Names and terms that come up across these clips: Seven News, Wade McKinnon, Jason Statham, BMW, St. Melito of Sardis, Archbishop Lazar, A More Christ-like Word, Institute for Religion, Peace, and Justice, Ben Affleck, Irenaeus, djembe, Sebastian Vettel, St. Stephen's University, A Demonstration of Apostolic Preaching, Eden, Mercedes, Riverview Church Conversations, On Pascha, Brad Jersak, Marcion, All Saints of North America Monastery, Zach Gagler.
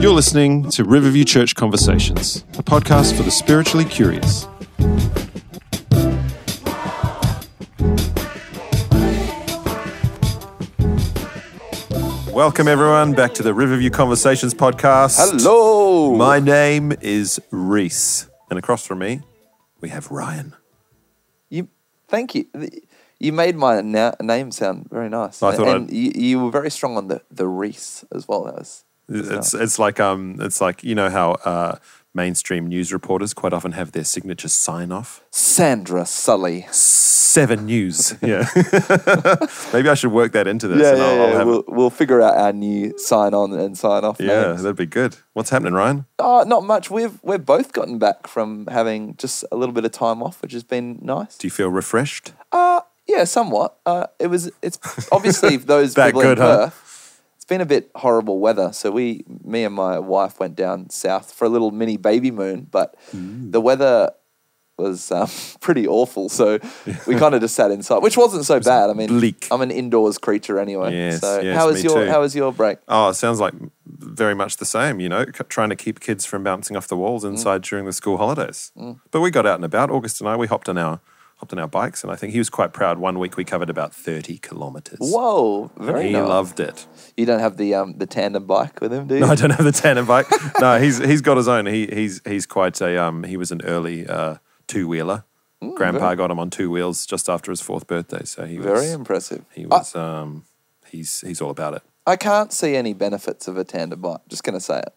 You're listening to Riverview Church Conversations, a podcast for the spiritually curious. Welcome, everyone, back to the Riverview Conversations podcast. Hello! My name is Reese, and across from me, we have Ryan. Thank you. You made my name sound very nice. I thought and you were very strong on the Reese as well. That was it's like you know how mainstream news reporters quite often have their signature sign off. Sandra Sully, Seven News. Yeah, maybe I should work that into this. I'll we'll figure out our new sign on and sign off. Yeah, names. That'd be good. What's happening, Ryan? Oh, not much. We've both gotten back from having just a little bit of time off, which has been nice. Do you feel refreshed? Yeah, somewhat. It's obviously those people in Perth. Huh? It's been a bit horrible weather, so me and my wife went down south for a little mini baby moon. But the weather was pretty awful, so we kind of just sat inside, which wasn't so bad. I mean, bleak. I'm an indoors creature anyway. Yes, how was your break? Oh, it sounds like very much the same. You know, trying to keep kids from bouncing off the walls inside during the school holidays. But we got out and about. August and I, we hopped on our bikes, and I think he was quite proud. 1 week we covered about 30 kilometres. Whoa, very nice. He loved it. You don't have the tandem bike with him, do you? No, I don't have the tandem bike. No, he's got his own. He's quite a he was an early two-wheeler. Grandpa got him on two wheels just after his fourth birthday, so he was very impressive. He was he's all about it. I can't see any benefits of a tandem bike. Just going to say it.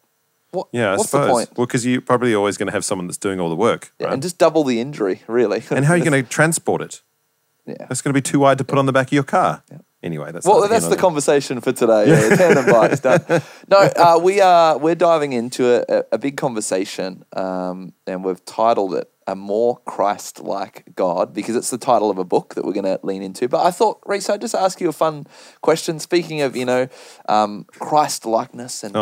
What's the point? Well, because you're probably always going to have someone that's doing all the work. Yeah, right? And just double the injury, really. And how are you going to transport it? Yeah. It's going to be too wide to put on the back of your car. Yeah. Anyway, that's the conversation for today. Yeah, tandem bikes done. No, we're diving into a big conversation, and we've titled it A More Christ-Like God, because it's the title of a book that we're going to lean into. But I thought, Reese, I'd just ask you a fun question. Speaking of, Christ-likeness and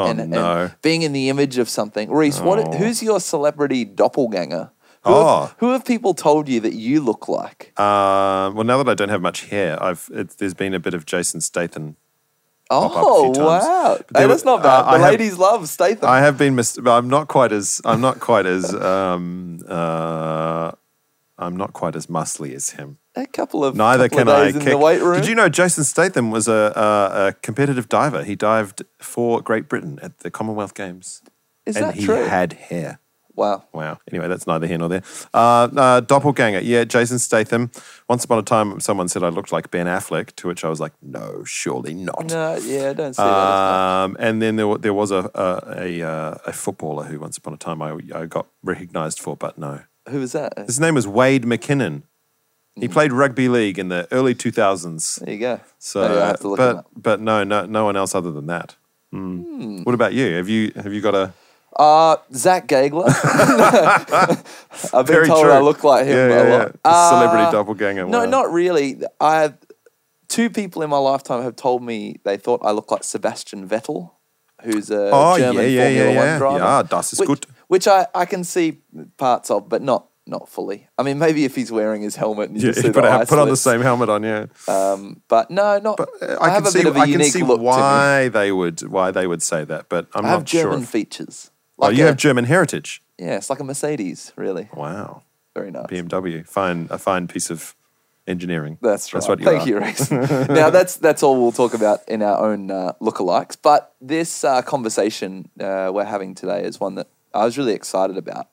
being in the image of something. Reese, who's your celebrity doppelganger? Who have people told you that you look like? Well, now that I don't have much hair, there's been a bit of Jason Statham. Oh wow! Hey, that's not bad. The ladies love Statham. I have been, I'm not quite as muscly as him. A couple of days in the weight room. Did you know Jason Statham was a competitive diver? He dived for Great Britain at the Commonwealth Games. Is that true? And he had hair. Wow. Anyway, that's neither here nor there. Doppelganger. Yeah, Jason Statham. Once upon a time, someone said I looked like Ben Affleck, to which I was like, no, surely not. No, yeah, I don't see that as much. And then there was a footballer who once upon a time I got recognised for, but no. Who was that? His name was Wade McKinnon. He played rugby league in the early 2000s. There you go. So, I have to look him up. But no one else other than that. What about you? Have you got a... Zach Gagler. I've been told I look like him a lot. Celebrity doppelganger. No, not really. Two people in my lifetime have told me they thought I look like Sebastian Vettel, who's a German Formula One driver. Yeah, das ist gut. Which I can see parts of, but not fully. I mean, maybe if he's wearing his helmet and you just put on the same helmet on, yeah. But no, not. But I have a bit of a unique look. Why they would say that, but I'm not sure. I have German features. Like you have German heritage. Yeah, it's like a Mercedes, really. Wow. Very nice. BMW, a fine piece of engineering. That's right. That's what you Thank are. You, Reese. Now, that's all we'll talk about in our own lookalikes. But this conversation we're having today is one that I was really excited about.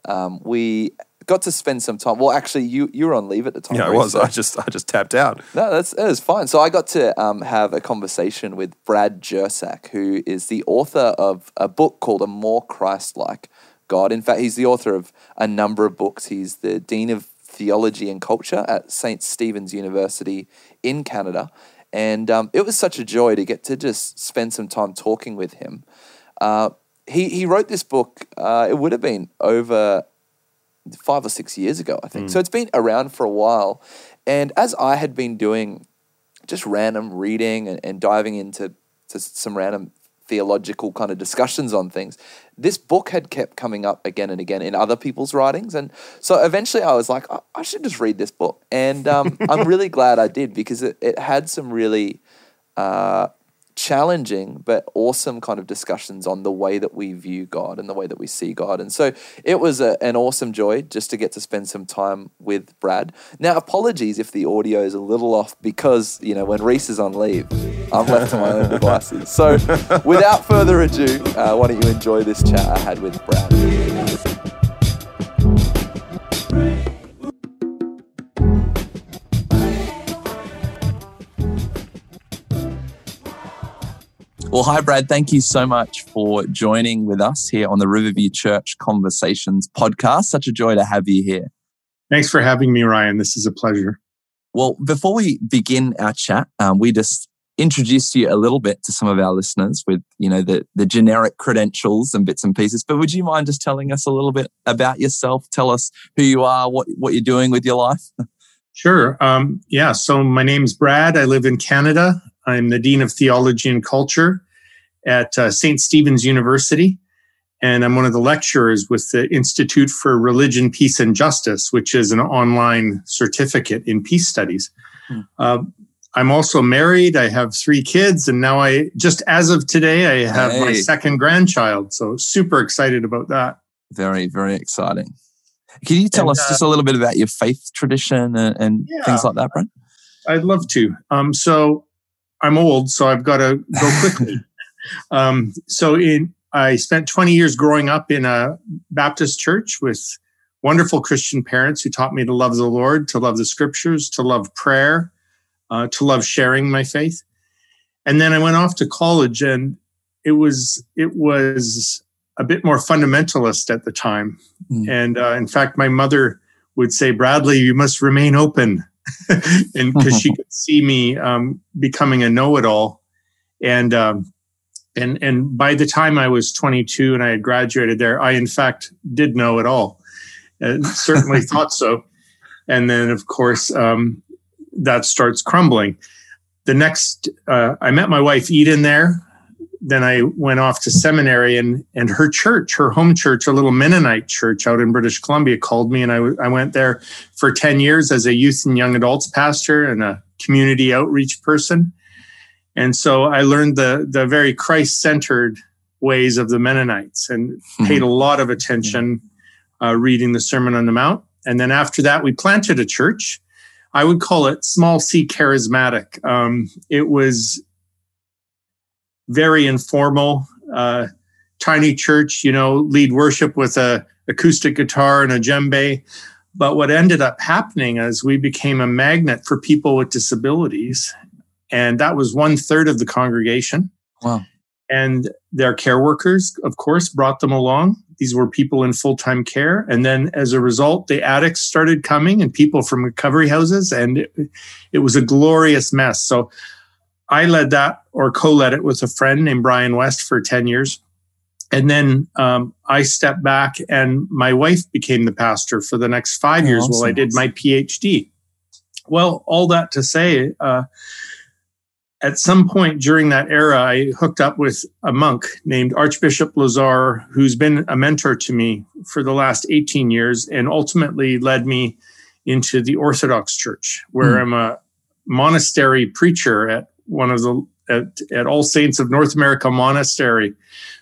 We got to spend some time. Well, actually, you were on leave at the time. Yeah, I was. So I just tapped out. No, that was fine. So I got to have a conversation with Brad Jersak, who is the author of a book called A More Christ-Like God. In fact, he's the author of a number of books. He's the Dean of Theology and Culture at St. Stephen's University in Canada. And it was such a joy to get to just spend some time talking with him. He wrote this book, it would have been over 5 or 6 years ago, I think. So it's been around for a while. And as I had been doing just random reading and diving into some random theological kind of discussions on things, this book had kept coming up again and again in other people's writings. And so eventually I was like, I should just read this book. And I'm really glad I did, because it had some really challenging but awesome kind of discussions on the way that we view God and the way that we see God. And so it was an awesome joy just to get to spend some time with Brad. Now, apologies if the audio is a little off because, you know, when Reese is on leave, I'm left to my own devices. So without further ado, why don't you enjoy this chat I had with Brad. Well, hi, Brad. Thank you so much for joining with us here on the Riverview Church Conversations podcast. Such a joy to have you here. Thanks for having me, Ryan. This is a pleasure. Well, before we begin our chat, we just introduced you a little bit to some of our listeners with, you know, the generic credentials and bits and pieces. But would you mind just telling us a little bit about yourself? Tell us who you are, what you're doing with your life. Sure. So my name's Brad. I live in Canada. I'm the Dean of Theology and Culture at St. Stephen's University, and I'm one of the lecturers with the Institute for Religion, Peace, and Justice, which is an online certificate in peace studies. I'm also married. I have three kids, and now as of today, I have my second grandchild, so super excited about that. Very, very exciting. Can you tell us just a little bit about your faith tradition and things like that, Brad? I'd love to. So I'm old, so I've got to go quickly. I spent 20 years growing up in a Baptist church with wonderful Christian parents who taught me to love the Lord, to love the Scriptures, to love prayer, to love sharing my faith. And then I went off to college, and it was a bit more fundamentalist at the time. And in fact, my mother would say, "Bradley, you must remain open." And because she could see me becoming a know-it-all, and by the time I was 22 and I had graduated there, I in fact did know it all, and certainly thought so. And then, of course, that starts crumbling. The next, I met my wife Eden there. Then I went off to seminary, and her church, her home church, a little Mennonite church out in British Columbia, called me, and I went there for 10 years as a youth and young adults pastor and a community outreach person. And so I learned the very Christ-centered ways of the Mennonites and paid a lot of attention reading the Sermon on the Mount. And then after that, we planted a church. I would call it small C charismatic. It was very informal, tiny church, you know, lead worship with an acoustic guitar and a djembe. But what ended up happening is we became a magnet for people with disabilities. And that was 1/3 of the congregation. Wow. And their care workers, of course, brought them along. These were people in full-time care. And then as a result, the addicts started coming and people from recovery houses. And it was a glorious mess. So I led that, or co-led it, with a friend named Brian West for 10 years. And then I stepped back, and my wife became the pastor for the next 5 years while I did my PhD. Well, all that to say, at some point during that era, I hooked up with a monk named Archbishop Lazar, who's been a mentor to me for the last 18 years and ultimately led me into the Orthodox Church, where I'm a monastery preacher at at All Saints of North America Monastery.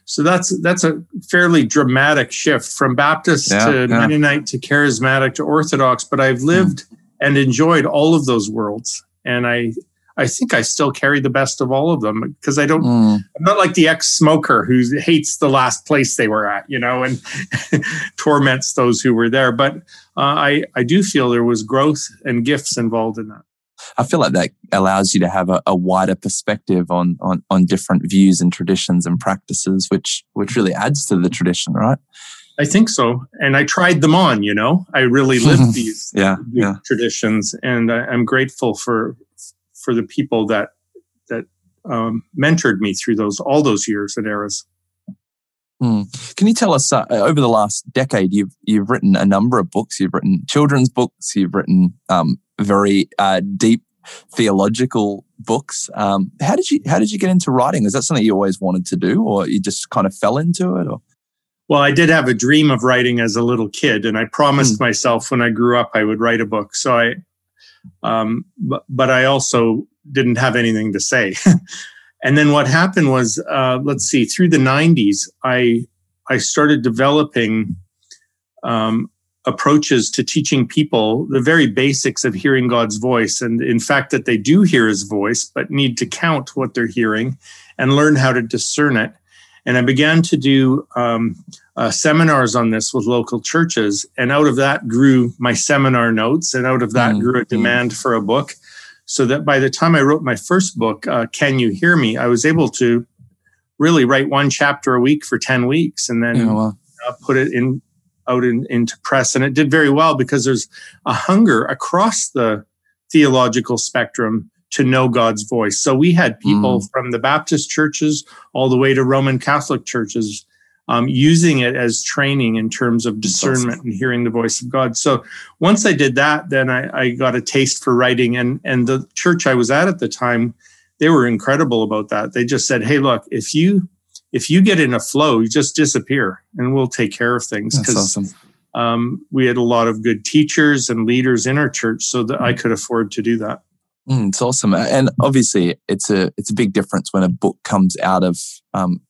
So that's a fairly dramatic shift from Baptist to Mennonite to Charismatic to Orthodox. But I've lived and enjoyed all of those worlds, and I think I still carry the best of all of them, because I don't. I'm not like the ex-smoker who hates the last place they were at, you know, and torments those who were there. But I do feel there was growth and gifts involved in that. I feel like that allows you to have a wider perspective on different views and traditions and practices, which really adds to the tradition, right? I think so. And I tried them on, you know. I really lived these traditions, and I'm grateful for the people that mentored me through all those years and eras. Can you tell us, over the last decade, you've written a number of books. You've written children's books. You've written very deep theological books. How did you get into writing? Is that something you always wanted to do, or you just kind of fell into it? Or? Well, I did have a dream of writing as a little kid, and I promised myself when I grew up I would write a book. So I, but I also didn't have anything to say. And then what happened was, through the 90s, I started developing approaches to teaching people the very basics of hearing God's voice, and in fact that they do hear his voice, but need to count what they're hearing and learn how to discern it. And I began to do seminars on this with local churches. And out of that grew my seminar notes. And out of that grew a demand for a book. So that by the time I wrote my first book, Can You Hear Me?, I was able to really write one chapter a week for 10 weeks and then put it into press. And it did very well because there's a hunger across the theological spectrum to know God's voice. So we had people from the Baptist churches all the way to Roman Catholic churches using it as training in terms of discernment and hearing the voice of God. So once I did that, then I got a taste for writing. And the church I was at the time, they were incredible about that. They just said, hey, look, if you get in a flow, you just disappear and we'll take care of things. That's awesome. We had a lot of good teachers and leaders in our church so that I could afford to do that. It's awesome. And obviously it's a big difference when a book comes out of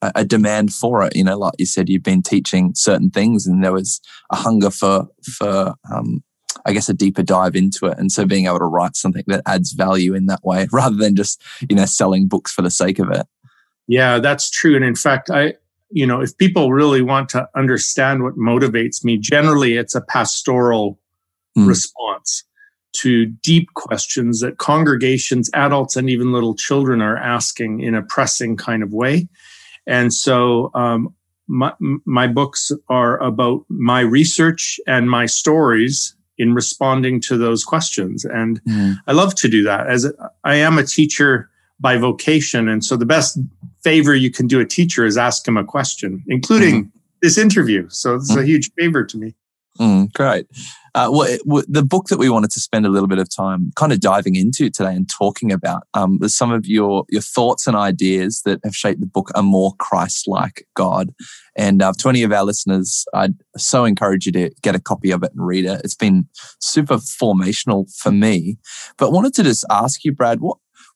a demand for it. You know, like you said, you've been teaching certain things and there was a hunger for I guess, a deeper dive into it. And so being able to write something that adds value in that way rather than just, you know, selling books for the sake of it. Yeah, that's true. And in fact, if people really want to understand what motivates me, generally it's a pastoral response to deep questions that congregations, adults, and even little children are asking in a pressing kind of way. And so my books are about my research and my stories in responding to those questions. And I love to do that. As I am a teacher by vocation. And so the best favor you can do a teacher is ask him a question, including this interview. So it's a huge favor to me. Great. The book that we wanted to spend a little bit of time kind of diving into today and talking about was some of your thoughts and ideas that have shaped the book, A More Christ-Like God. And 20 of our listeners, I'd so encourage you to get a copy of it and read it. It's been super formational for me. But wanted to just ask you, Brad,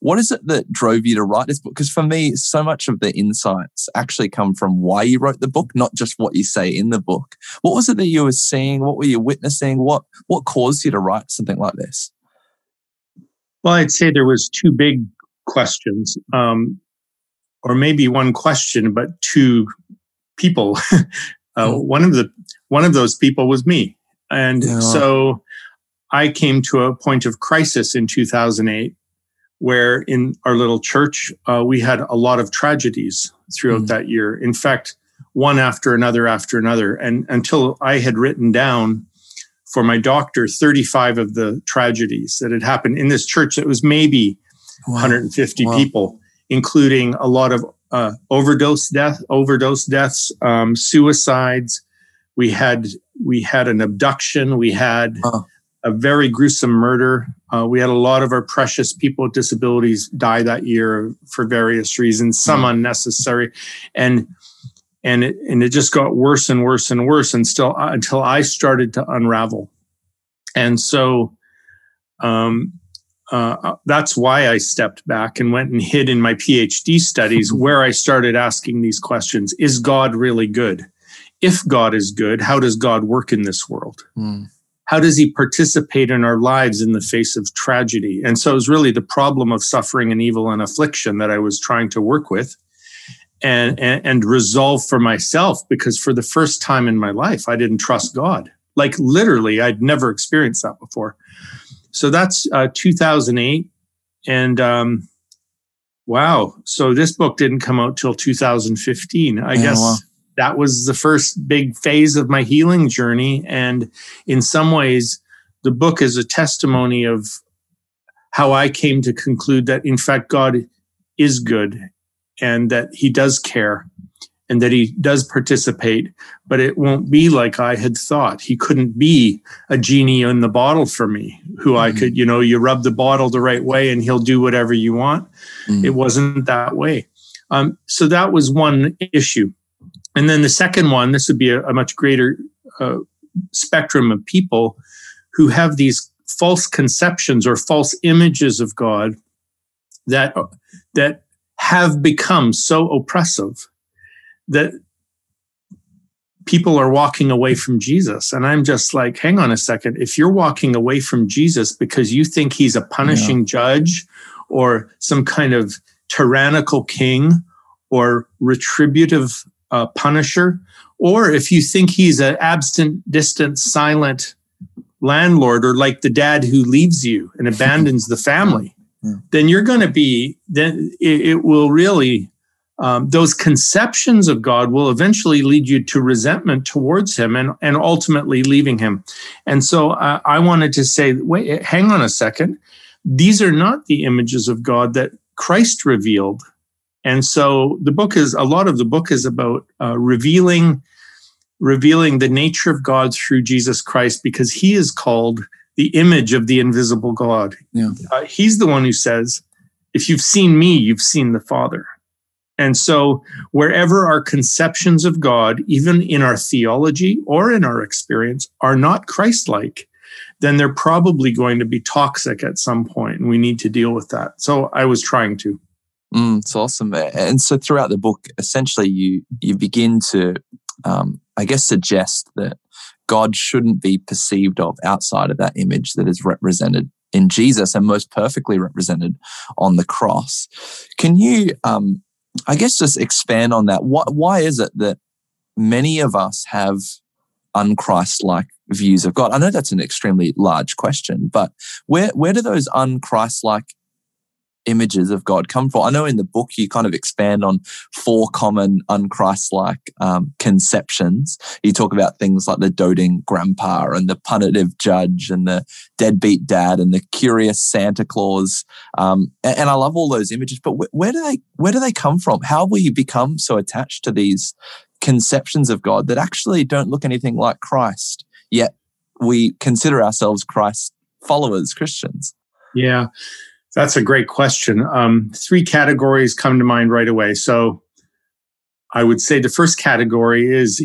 what is it that drove you to write this book? Because for me, so much of the insights actually come from why you wrote the book, not just what you say in the book. What was it that you were seeing? What were you witnessing? What caused you to write something like this? Well, I'd say there was two big questions, or maybe one question, but two people. One of those people was me. And so I came to a point of crisis in 2008. Where in our little church, we had a lot of tragedies throughout that year. In fact, one after another. And until I had written down for my doctor, 35 of the tragedies that had happened in this church, it was maybe 150 people, including a lot of overdose deaths, suicides. We had an abduction. We had a very gruesome murder. We had a lot of our precious people with disabilities die that year for various reasons, some unnecessary. And it just got worse and worse and worse until I started to unravel. And so that's why I stepped back and went and hid in my PhD studies where I started asking these questions. Is God really good? If God is good, how does God work in this world? How does he participate in our lives in the face of tragedy? And so it was really the problem of suffering and evil and affliction that I was trying to work with and resolve for myself, because for the first time in my life, I didn't trust God. Like literally, I'd never experienced that before. So that's 2008. And wow. So this book didn't come out till 2015, I guess. Wow. That was the first big phase of my healing journey. And in some ways, the book is a testimony of how I came to conclude that, in fact, God is good and that he does care and that he does participate, but it won't be like I had thought. He couldn't be a genie in the bottle for me who I could, you rub the bottle the right way and he'll do whatever you want. It wasn't that way. So that was one issue. And then the second one, this would be a much greater spectrum of people who have these false conceptions or false images of God that have become so oppressive that people are walking away from Jesus. And I'm just like, hang on a second. If you're walking away from Jesus because you think he's a punishing judge or some kind of tyrannical king or retributive punisher, or if you think he's an absent, distant, silent landlord, or like the dad who leaves you and abandons the family, then you're going to be, then it will really, those conceptions of God will eventually lead you to resentment towards him and ultimately leaving him. And so I wanted to say, wait, hang on a second. These are not the images of God that Christ revealed. And so the book is, a lot of the book is about revealing the nature of God through Jesus Christ, because he is called the image of the invisible God. Yeah. He's the one who says, if you've seen me, you've seen the Father. And so wherever our conceptions of God, even in our theology or in our experience, are not Christ-like, then they're probably going to be toxic at some point, and we need to deal with that. So I was trying to. It's awesome. And so throughout the book, essentially, you begin to, I guess, suggest that God shouldn't be perceived of outside of that image that is represented in Jesus, and most perfectly represented on the cross. Can you, I guess, just expand on that? Why is it that many of us have un-Christ-like views of God? I know that's an extremely large question, but where do those un-Christ-like images of God come from? I know in the book you kind of expand on 4 common un-Christ-like conceptions. You talk about things like the doting grandpa and the punitive judge and the deadbeat dad and the curious Santa Claus. And I love all those images, but where do they come from? How will you become so attached to these conceptions of God that actually don't look anything like Christ, yet we consider ourselves Christ followers, Christians? Yeah. That's a great question. 3 categories come to mind right away. So I would say the first category is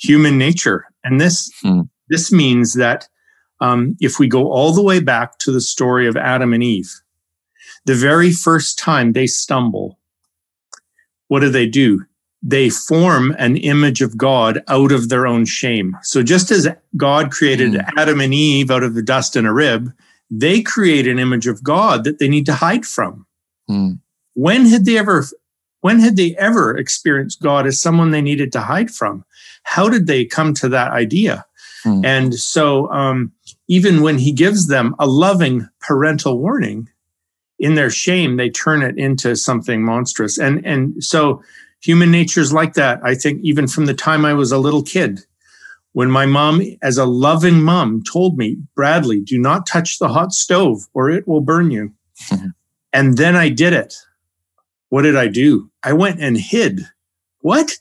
human nature. And this means that if we go all the way back to the story of Adam and Eve, the very first time they stumble, what do? They form an image of God out of their own shame. So just as God created Adam and Eve out of the dust and a rib, they create an image of God that they need to hide from. Mm. When had they ever experienced God as someone they needed to hide from? How did they come to that idea? Mm. And so even when he gives them a loving parental warning, in their shame, they turn it into something monstrous. And so human nature is like that. I think even from the time I was a little kid, when my mom, as a loving mom, told me, Bradley, do not touch the hot stove or it will burn you. And then I did it. What did I do? I went and hid. What?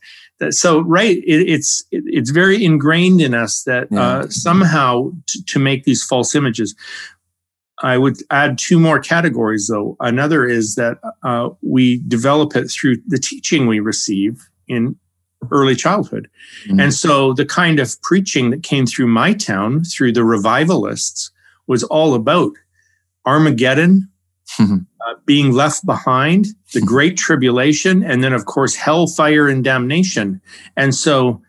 So, right, it's very ingrained in us that somehow to make these false images. I would add 2 more categories, though. Another is that we develop it through the teaching we receive in early childhood. Mm-hmm. And so the kind of preaching that came through my town, through the revivalists, was all about Armageddon, being left behind, the Great Tribulation, and then, of course, hellfire and damnation. And so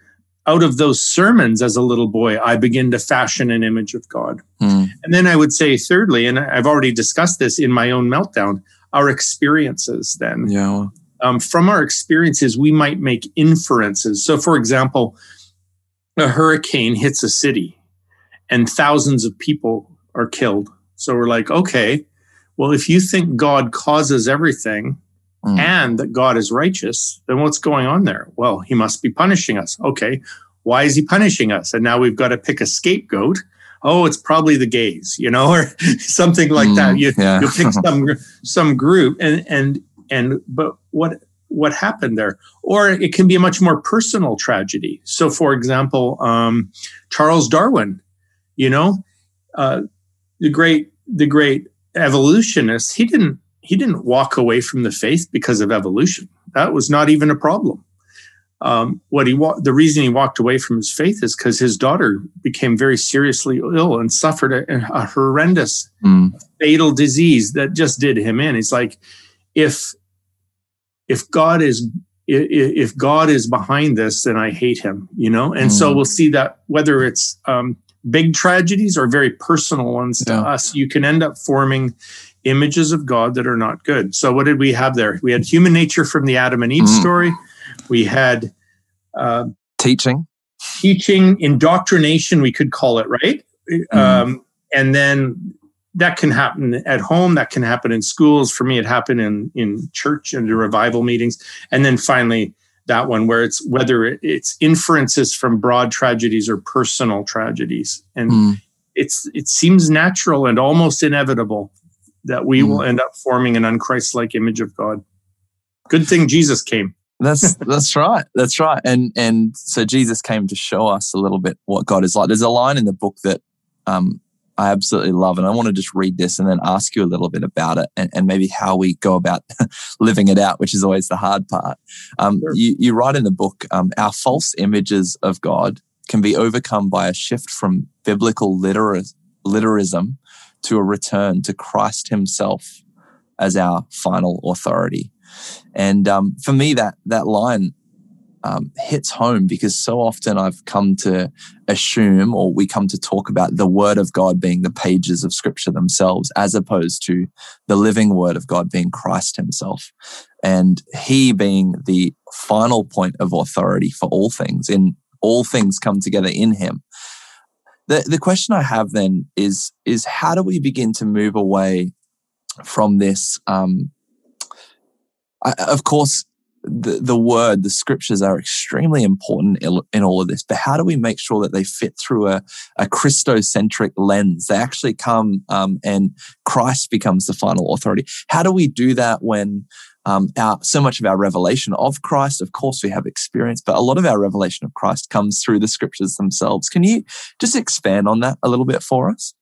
out of those sermons as a little boy, I begin to fashion an image of God. Mm. And then I would say, thirdly, and I've already discussed this in my own meltdown, our experiences then. Yeah. From our experiences, we might make inferences. So, for example, a hurricane hits a city and thousands of people are killed. So we're like, okay, well, if you think God causes everything and that God is righteous, then what's going on there? Well, he must be punishing us. Okay, why is he punishing us? And now we've got to pick a scapegoat. Oh, it's probably the gays, or something like that. You'll pick some group and but what happened there? Or it can be a much more personal tragedy. So, for example, Charles Darwin, the great evolutionist, he didn't walk away from the faith because of evolution. That was not even a problem. The reason he walked away from his faith is because his daughter became very seriously ill and suffered a horrendous fatal disease that just did him in. He's like, If if God is behind this, then I hate him, you know? And so we'll see that whether it's big tragedies or very personal ones to us, you can end up forming images of God that are not good. So what did we have there? We had human nature from the Adam and Eve story. We had teaching, indoctrination, we could call it, right? And then that can happen at home. That can happen in schools. For me, it happened in church and the revival meetings. And then finally, that one where it's whether it's inferences from broad tragedies or personal tragedies. And it seems natural and almost inevitable that we will end up forming an un-Christ-like image of God. Good thing Jesus came. That's right. And so Jesus came to show us a little bit what God is like. There's a line in the book that I absolutely love, and I want to just read this and then ask you a little bit about it and maybe how we go about living it out, which is always the hard part. Sure. You write in the book, our false images of God can be overcome by a shift from biblical literalism to a return to Christ himself as our final authority. And for me, that line hits home, because so often I've come to assume, or we come to talk about the Word of God being the pages of Scripture themselves, as opposed to the living Word of God being Christ himself. And he being the final point of authority for all things, in all things come together in him. The question I have then is how do we begin to move away from this? Of course, the Word, the Scriptures are extremely important in all of this, but how do we make sure that they fit through a Christocentric lens? They actually come and Christ becomes the final authority. How do we do that when so much of our revelation of Christ, of course we have experience, but a lot of our revelation of Christ comes through the Scriptures themselves. Can you just expand on that a little bit for us?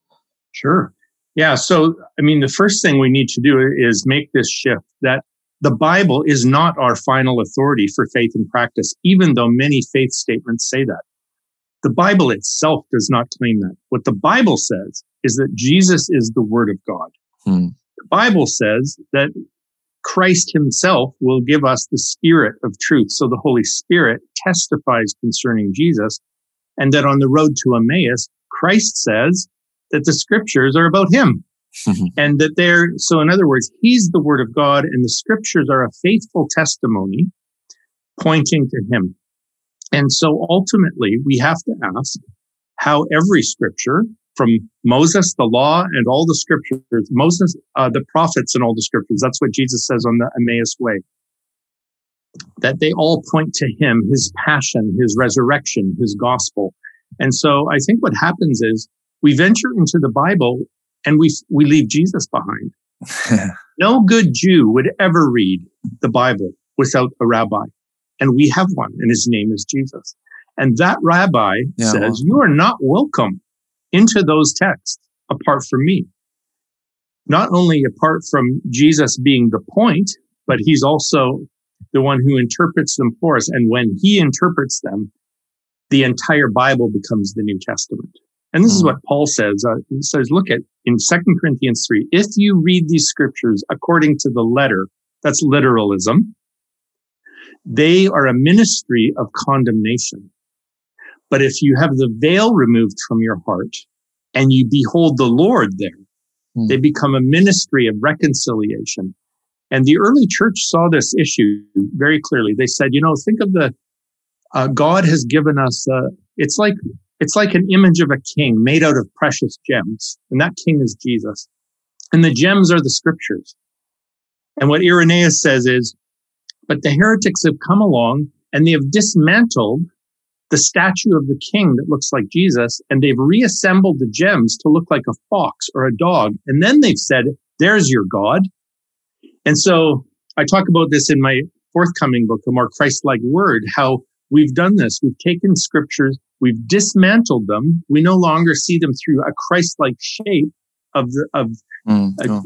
Sure. Yeah. So, I mean, the first thing we need to do is make this shift that the Bible is not our final authority for faith and practice, even though many faith statements say that. The Bible itself does not claim that. What the Bible says is that Jesus is the Word of God. The Bible says that Christ himself will give us the Spirit of truth. So the Holy Spirit testifies concerning Jesus, and that on the road to Emmaus, Christ says that the Scriptures are about him. And that so in other words, he's the Word of God, and the Scriptures are a faithful testimony pointing to him. And so ultimately, we have to ask how every Scripture, from Moses, the law, and all the Scriptures, the prophets and all the Scriptures, that's what Jesus says on the Emmaus Way, that they all point to him, his passion, his resurrection, his gospel. And so I think what happens is we venture into the Bible and we leave Jesus behind. No good Jew would ever read the Bible without a rabbi. And we have one, and his name is Jesus. And that rabbi says, you are not welcome into those texts apart from me. Not only apart from Jesus being the point, but he's also the one who interprets them for us. And when he interprets them, the entire Bible becomes the New Testament. And this is what Paul says. He says, look at in 2 Corinthians 3, if you read these Scriptures according to the letter, that's literalism, they are a ministry of condemnation. But if you have the veil removed from your heart and you behold the Lord there, they become a ministry of reconciliation. And the early church saw this issue very clearly. They said, think of God has given us, it's like an image of a king made out of precious gems. And that king is Jesus. And the gems are the Scriptures. And what Irenaeus says is, but the heretics have come along and they have dismantled the statue of the king that looks like Jesus, and they've reassembled the gems to look like a fox or a dog. And then they've said, there's your God. And so I talk about this in my forthcoming book, A More Christ-Like Word, how we've done this. We've taken Scriptures, we've dismantled them. We no longer see them through a Christ-like shape of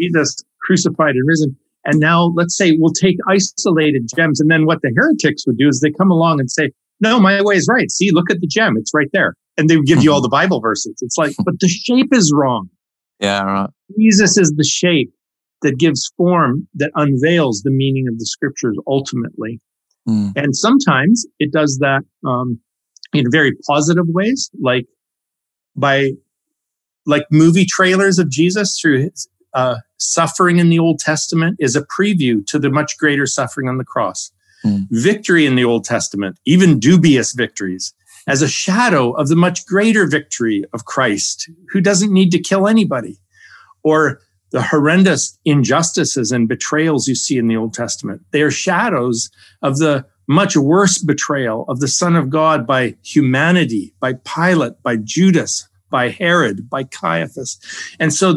Jesus crucified and risen. And now let's say we'll take isolated gems. And then what the heretics would do is they come along and say, no, my way is right. See, look at the gem. It's right there. And they would give you all the Bible verses. It's like, but the shape is wrong. Yeah, right. Jesus is the shape. that gives form, that unveils the meaning of the scriptures ultimately. Mm. And sometimes it does that in very positive ways, like by movie trailers of Jesus through his suffering in the Old Testament is a preview to the much greater suffering on the cross. Mm. Victory in the Old Testament, even dubious victories, as a shadow of the much greater victory of Christ, who doesn't need to kill anybody. Or the horrendous injustices and betrayals you see in the Old Testament. They are shadows of the much worse betrayal of the Son of God by humanity, by Pilate, by Judas, by Herod, by Caiaphas. And so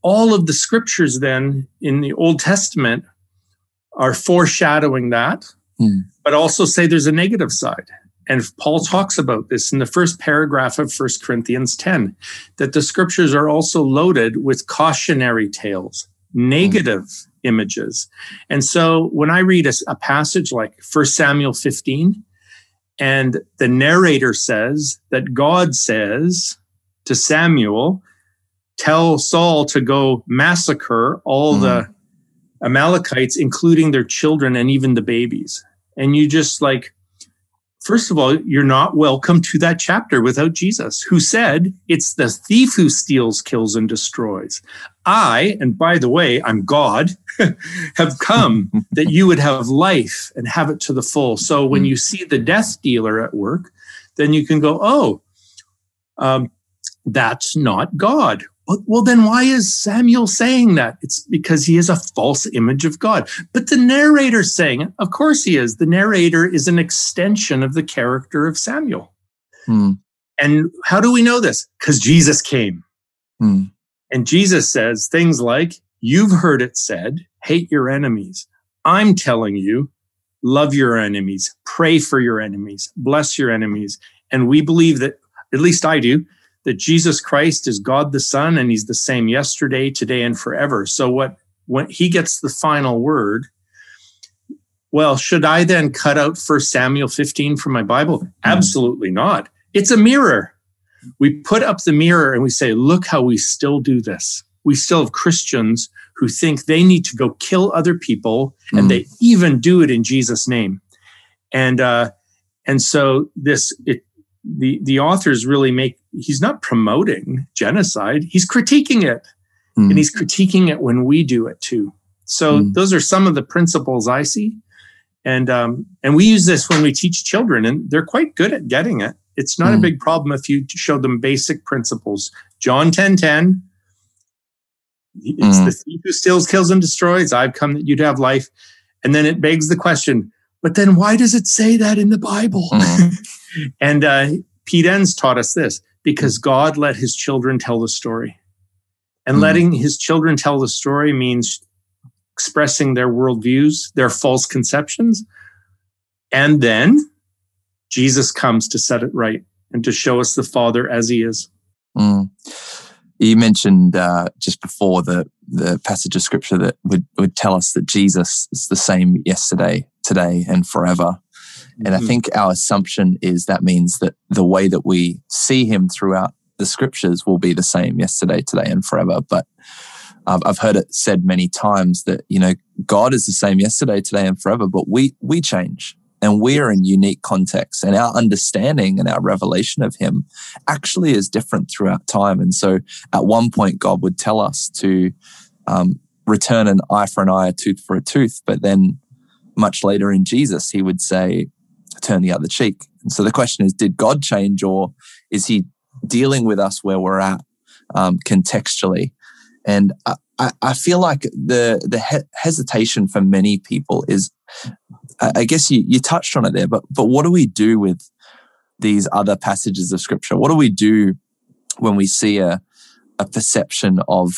all of the scriptures then in the Old Testament are foreshadowing that, but also say there's a negative side. And Paul talks about this in the first paragraph of 1 Corinthians 10, that the scriptures are also loaded with cautionary tales, negative images. And so when I read a passage like 1 Samuel 15, and the narrator says that God says to Samuel, tell Saul to go massacre all the Amalekites, including their children and even the babies. And you just first of all, you're not welcome to that chapter without Jesus, who said, it's the thief who steals, kills, and destroys. I, and by the way, I'm God, have come that you would have life and have it to the full. So when you see the death dealer at work, then you can go, that's not God. Well, then why is Samuel saying that? It's because he is a false image of God. But the narrator's saying it. Of course he is. The narrator is an extension of the character of Samuel. Mm. And how do we know this? Because Jesus came. Mm. And Jesus says things like, you've heard it said, hate your enemies. I'm telling you, love your enemies, pray for your enemies, bless your enemies. And we believe that, at least I do, that Jesus Christ is God the Son, and he's the same yesterday, today, and forever. So when he gets the final word, well, should I then cut out 1 Samuel 15 from my Bible? Absolutely not. It's a mirror. We put up the mirror and we say, look how we still do this. We still have Christians who think they need to go kill other people, and they even do it in Jesus' name. And so the authors really he's not promoting genocide, he's critiquing it. Mm. And he's critiquing it when we do it too. So those are some of the principles I see. And we use this when we teach children, and they're quite good at getting it. It's not a big problem if you show them basic principles. John 10:10, it's the thief who steals, kills, and destroys. I've come that you'd have life. And then it begs the question, but then why does it say that in the Bible? And Pete Enns taught us this, because God let his children tell the story. And letting his children tell the story means expressing their worldviews, their false conceptions. And then Jesus comes to set it right and to show us the Father as he is. Mm. You mentioned just before the passage of scripture that would tell us that Jesus is the same yesterday, today, and forever. And I think our assumption is that means that the way that we see him throughout the scriptures will be the same yesterday, today, and forever. But I've heard it said many times that, God is the same yesterday, today, and forever, but we change, and we're in unique contexts, and our understanding and our revelation of him actually is different throughout time. And so at one point, God would tell us to return an eye for an eye, a tooth for a tooth, but then much later in Jesus, he would say, turn the other cheek. And so the question is, did God change, or is he dealing with us where we're at contextually? And I feel like the hesitation for many people is, I guess you touched on it there, but what do we do with these other passages of scripture? What do we do when we see a perception of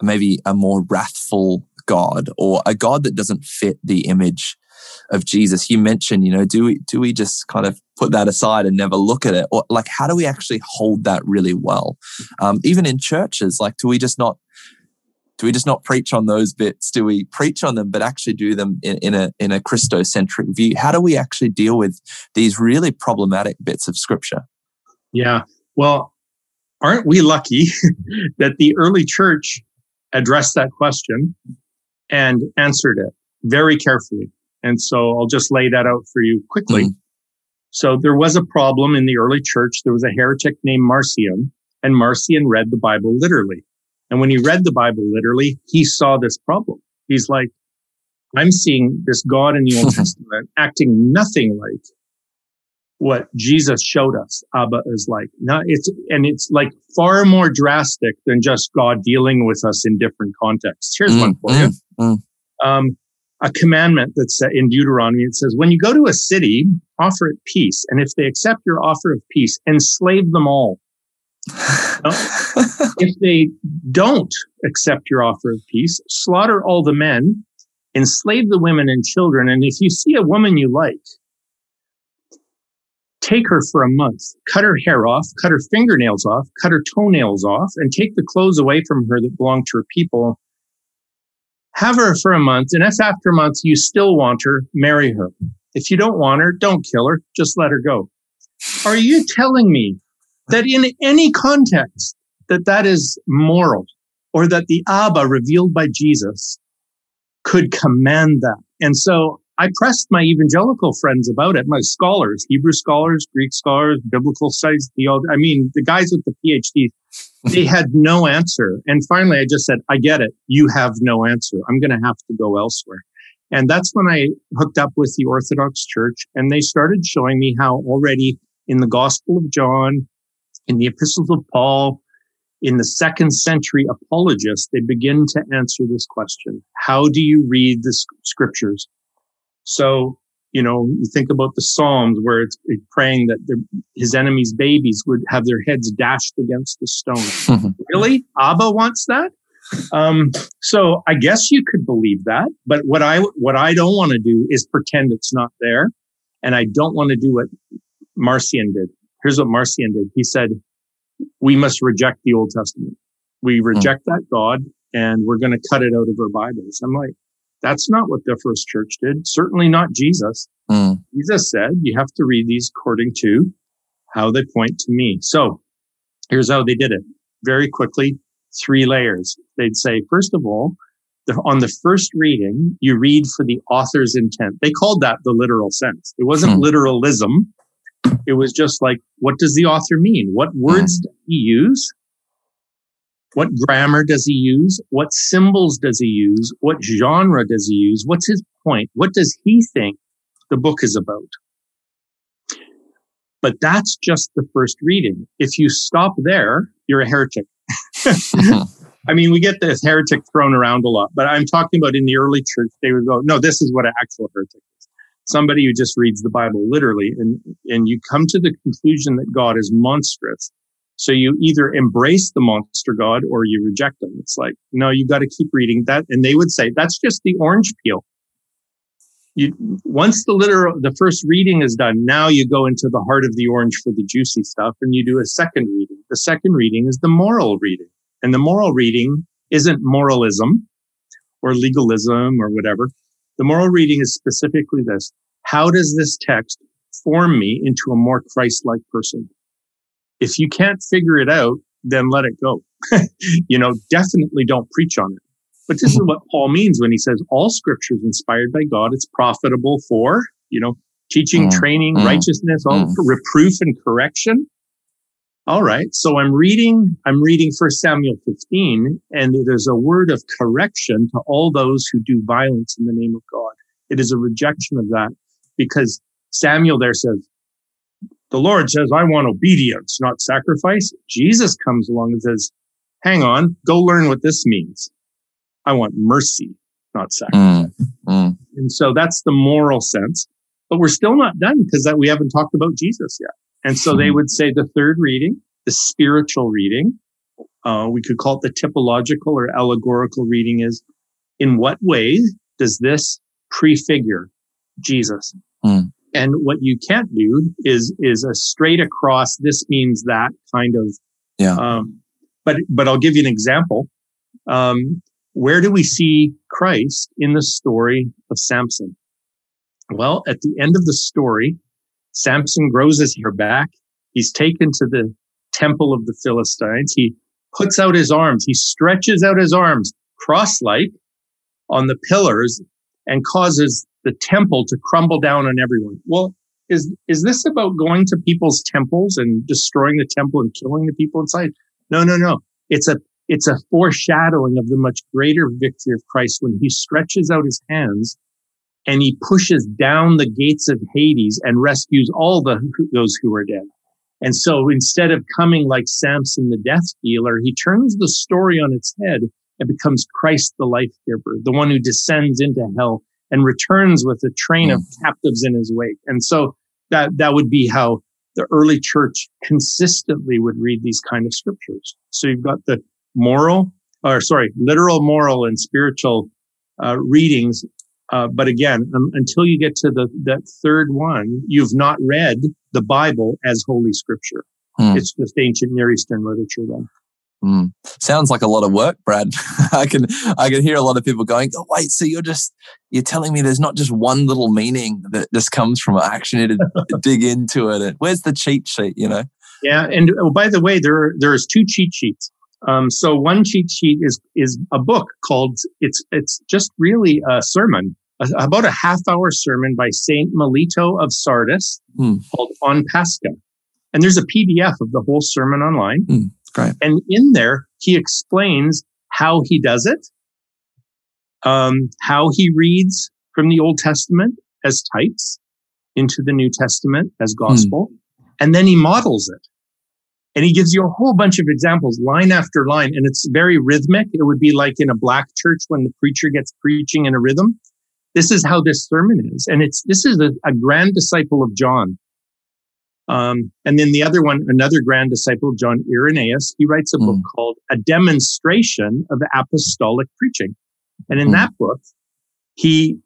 maybe a more wrathful God, or a God that doesn't fit the image of Jesus? You mentioned, do we just kind of put that aside and never look at it? Or how do we actually hold that really well? Even in churches, do we just not preach on those bits? Do we preach on them, but actually do them in a Christocentric view? How do we actually deal with these really problematic bits of scripture? Yeah. Well, aren't we lucky that the early church addressed that question and answered it very carefully. And so I'll just lay that out for you quickly. Mm. So there was a problem in the early church. There was a heretic named Marcion, and Marcion read the Bible literally. And when he read the Bible literally, he saw this problem. He's like, I'm seeing this God in the Old Testament acting nothing like what Jesus showed us Abba is like. Now it's like far more drastic than just God dealing with us in different contexts. Here's one for you. A commandment that's in Deuteronomy. It says, when you go to a city, offer it peace. And if they accept your offer of peace, enslave them all. If they don't accept your offer of peace, slaughter all the men, enslave the women and children. And if you see a woman you like, take her for a month, cut her hair off, cut her fingernails off, cut her toenails off, and take the clothes away from her that belong to her people. Have her for a month, and if after a month you still want her, marry her. If you don't want her, don't kill her. Just let her go. Are you telling me that in any context that is moral, or that the Abba revealed by Jesus could command that? And so I pressed my evangelical friends about it, my scholars, Hebrew scholars, Greek scholars, biblical studies, the guys with the PhD, they had no answer. And finally, I just said, I get it. You have no answer. I'm going to have to go elsewhere. And that's when I hooked up with the Orthodox Church, and they started showing me how already in the Gospel of John, in the Epistles of Paul, in the second century apologists, they begin to answer this question. How do you read the scriptures? So, you think about the Psalms where it's praying that his enemies' babies would have their heads dashed against the stone. Really? Abba wants that? So I guess you could believe that, but what I don't want to do is pretend it's not there. And I don't want to do what Marcion did. Here's what Marcion did. He said, we must reject the Old Testament. We reject that God, and we're going to cut it out of our Bibles. I'm like, that's not what the first church did. Certainly not Jesus. Mm. Jesus said, you have to read these according to how they point to me. So here's how they did it. Very quickly, 3 layers. They'd say, first of all, on the first reading, you read for the author's intent. They called that the literal sense. It wasn't literalism. It was just like, what does the author mean? What words does he use? What grammar does he use? What symbols does he use? What genre does he use? What's his point? What does he think the book is about? But that's just the first reading. If you stop there, you're a heretic. I mean, we get this heretic thrown around a lot, but I'm talking about in the early church, they would go, no, this is what an actual heretic is. Somebody who just reads the Bible literally, and you come to the conclusion that God is monstrous. So you either embrace the monster God or you reject him. It's like, no, you got to keep reading that. And they would say, that's just the orange peel. Once the first reading is done, now you go into the heart of the orange for the juicy stuff, and you do a second reading. The second reading is the moral reading. And the moral reading isn't moralism or legalism or whatever. The moral reading is specifically this. How does this text form me into a more Christ-like person? If you can't figure it out, then let it go. Definitely don't preach on it. But this is what Paul means when he says all scripture is inspired by God. It's profitable for, teaching, training, righteousness, for reproof and correction. All right. So I'm reading 1 Samuel 15, and it is a word of correction to all those who do violence in the name of God. It is a rejection of that, because Samuel there says, the Lord says, I want obedience, not sacrifice. Jesus comes along and says, hang on, go learn what this means. I want mercy, not sacrifice. And so that's the moral sense. But we're still not done, because we haven't talked about Jesus yet. And so they would say the third reading, the spiritual reading, we could call it the typological or allegorical reading, is in what way does this prefigure Jesus? And what you can't do is a straight across, this means that kind of, but I'll give you an example. Where do we see Christ in the story of Samson? Well, at the end of the story, Samson grows his hair back. He's taken to the temple of the Philistines. He puts out his arms. He stretches out his arms. cross-like on the pillars and causes the temple to crumble down on everyone. Well, is this about going to people's temples and destroying the temple and killing the people inside? No. It's a foreshadowing of the much greater victory of Christ when he stretches out his hands and he pushes down the gates of Hades and rescues all those who are dead. And so instead of coming like Samson, the death dealer, he turns the story on its head and becomes Christ, the life giver, the one who descends into hell and returns with a train of captives in his wake. And so that would be how the early church consistently would read these kind of scriptures. So you've got the literal, moral, and spiritual readings. But again, until you get to that third one, you've not read the Bible as Holy Scripture. Mm. It's just ancient Near Eastern literature then. Mm. Sounds like a lot of work, Brad. I can hear a lot of people going, "Oh, wait, so you're telling me there's not just one little meaning that just comes from action to dig into it. And where's the cheat sheet, you know?" Yeah, and by the way, there's two cheat sheets. So one cheat sheet is a book called, it's just really a sermon, about a half-hour sermon by St. Melito of Sardis called On Pascha. And there's a PDF of the whole sermon online. Mm, great. And in there, he explains how he does it, how he reads from the Old Testament as types into the New Testament as gospel, and then he models it. And he gives you a whole bunch of examples, line after line, and it's very rhythmic. It would be like in a black church when the preacher gets preaching in a rhythm. This is how this sermon is. And this is a grand disciple of John. And then the other one, another grand disciple of John, Irenaeus, he writes a book called A Demonstration of Apostolic Preaching. And in that book, he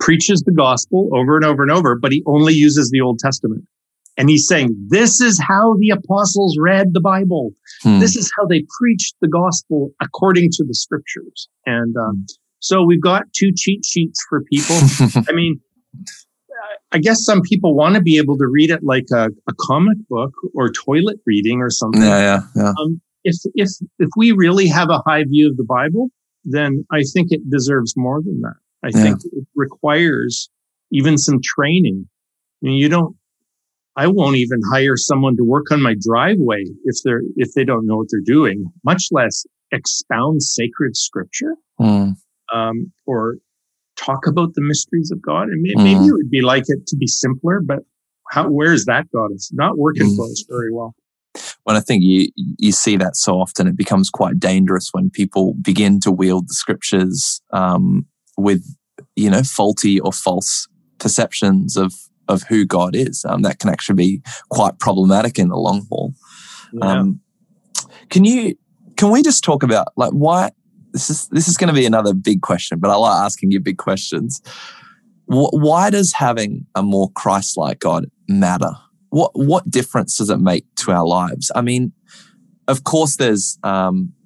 preaches the gospel over and over and over, but he only uses the Old Testament. And he's saying, this is how the apostles read the Bible. Hmm. This is how they preached the gospel according to the scriptures. And so we've got two cheat sheets for people. I mean, I guess some people want to be able to read it like a comic book or toilet reading or something. Yeah. If we really have a high view of the Bible, then I think it deserves more than that. I think it requires even some training. I mean, I won't even hire someone to work on my driveway if they don't know what they're doing, much less expound sacred scripture or talk about the mysteries of God. And maybe it would be like it to be simpler, but where's that God? It's not working for us very well. Well, I think you see that so often. It becomes quite dangerous when people begin to wield the scriptures with faulty or false perceptions of who God is. That can actually be quite problematic in the long haul. Yeah. Can we just talk about like why this is going to be another big question, but I like asking you big questions. Why does having a more Christ-like God matter? What difference does it make to our lives? I mean, of course there's